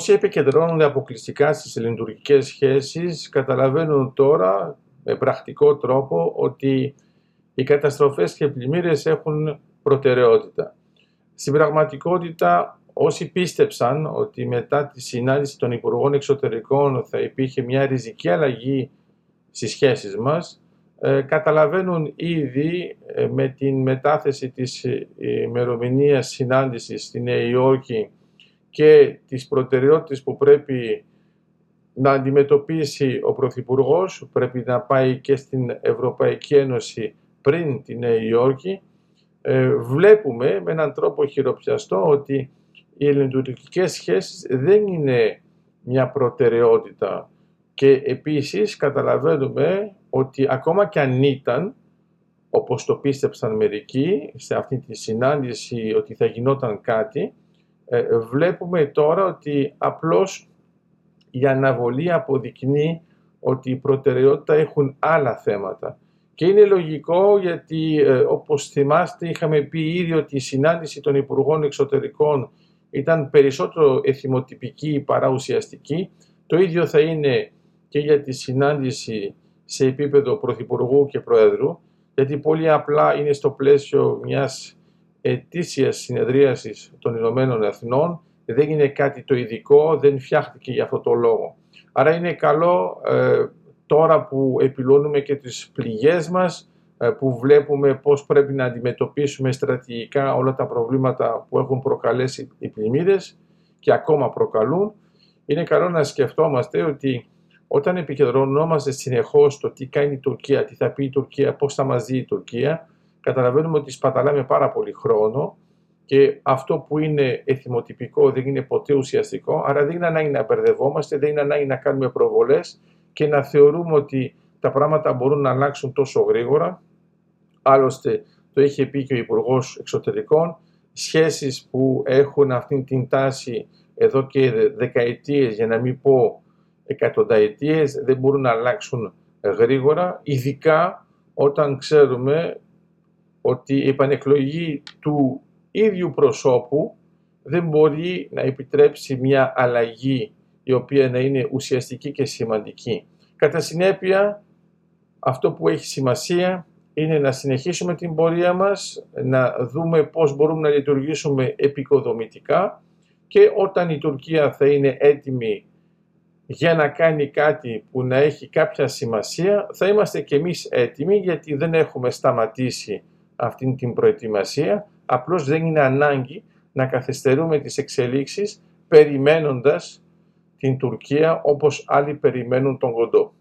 Όσοι επικεντρώνονται αποκλειστικά στις ελληνοτουρκικές σχέσεις καταλαβαίνουν τώρα με πρακτικό τρόπο ότι οι καταστροφές και πλημμύρες έχουν προτεραιότητα. Στην πραγματικότητα, όσοι πίστεψαν ότι μετά τη συνάντηση των Υπουργών Εξωτερικών θα υπήρχε μια ριζική αλλαγή στις σχέσεις μας, καταλαβαίνουν ήδη με την μετάθεση της ημερομηνίας συνάντησης στη Νέα Υόρκη και τις προτεραιότητες που πρέπει να αντιμετωπίσει ο Πρωθυπουργός, πρέπει να πάει και στην Ευρωπαϊκή Ένωση πριν τη Νέα Υόρκη, βλέπουμε με έναν τρόπο χειροπιαστό ότι οι ελληνοτουρκικές σχέσεις δεν είναι μια προτεραιότητα και επίσης καταλαβαίνουμε ότι ακόμα κι αν ήταν, όπως το πίστεψαν μερικοί σε αυτή τη συνάντηση ότι θα γινόταν κάτι, βλέπουμε τώρα ότι απλώς η αναβολή αποδεικνύει ότι η προτεραιότητα έχουν άλλα θέματα. Και είναι λογικό γιατί όπως θυμάστε είχαμε πει ήδη ότι η συνάντηση των Υπουργών Εξωτερικών ήταν περισσότερο εθιμοτυπική παρά ουσιαστική. Το ίδιο θα είναι και για τη συνάντηση σε επίπεδο Πρωθυπουργού και Προέδρου, γιατί πολύ απλά είναι στο πλαίσιο μιας ετήσιας συνεδρίασης των Ηνωμένων Εθνών, δεν είναι κάτι το ειδικό, δεν φτιάχτηκε για αυτό το λόγο. Άρα είναι καλό τώρα που επιλώνουμε και τις πληγές μας, που βλέπουμε πώς πρέπει να αντιμετωπίσουμε στρατηγικά όλα τα προβλήματα που έχουν προκαλέσει οι πλημμύρες και ακόμα προκαλούν, είναι καλό να σκεφτόμαστε ότι όταν επικεντρωνόμαστε συνεχώς το τι κάνει η Τουρκία, τι θα πει η Τουρκία, πώς θα μας δει η Τουρκία, καταλαβαίνουμε ότι σπαταλάμε πάρα πολύ χρόνο και αυτό που είναι εθιμοτυπικό δεν είναι ποτέ ουσιαστικό, άρα δεν είναι ανάγκη να μπερδευόμαστε, δεν είναι ανάγκη να κάνουμε προβολές και να θεωρούμε ότι τα πράγματα μπορούν να αλλάξουν τόσο γρήγορα. Άλλωστε το είχε πει και ο Υπουργός Εξωτερικών, σχέσεις που έχουν αυτή την τάση εδώ και δεκαετίες, για να μην πω εκατονταετίες, δεν μπορούν να αλλάξουν γρήγορα, ειδικά όταν ξέρουμε ότι η επανεκλογή του ίδιου προσώπου δεν μπορεί να επιτρέψει μια αλλαγή η οποία να είναι ουσιαστική και σημαντική. Κατά συνέπεια, αυτό που έχει σημασία είναι να συνεχίσουμε την πορεία μας, να δούμε πώς μπορούμε να λειτουργήσουμε επικοδομητικά και όταν η Τουρκία θα είναι έτοιμη για να κάνει κάτι που να έχει κάποια σημασία, θα είμαστε και εμείς έτοιμοι, γιατί δεν έχουμε σταματήσει αυτήν την προετοιμασία, απλώς δεν είναι ανάγκη να καθυστερούμε τις εξελίξεις περιμένοντας την Τουρκία όπως άλλοι περιμένουν τον κοντό.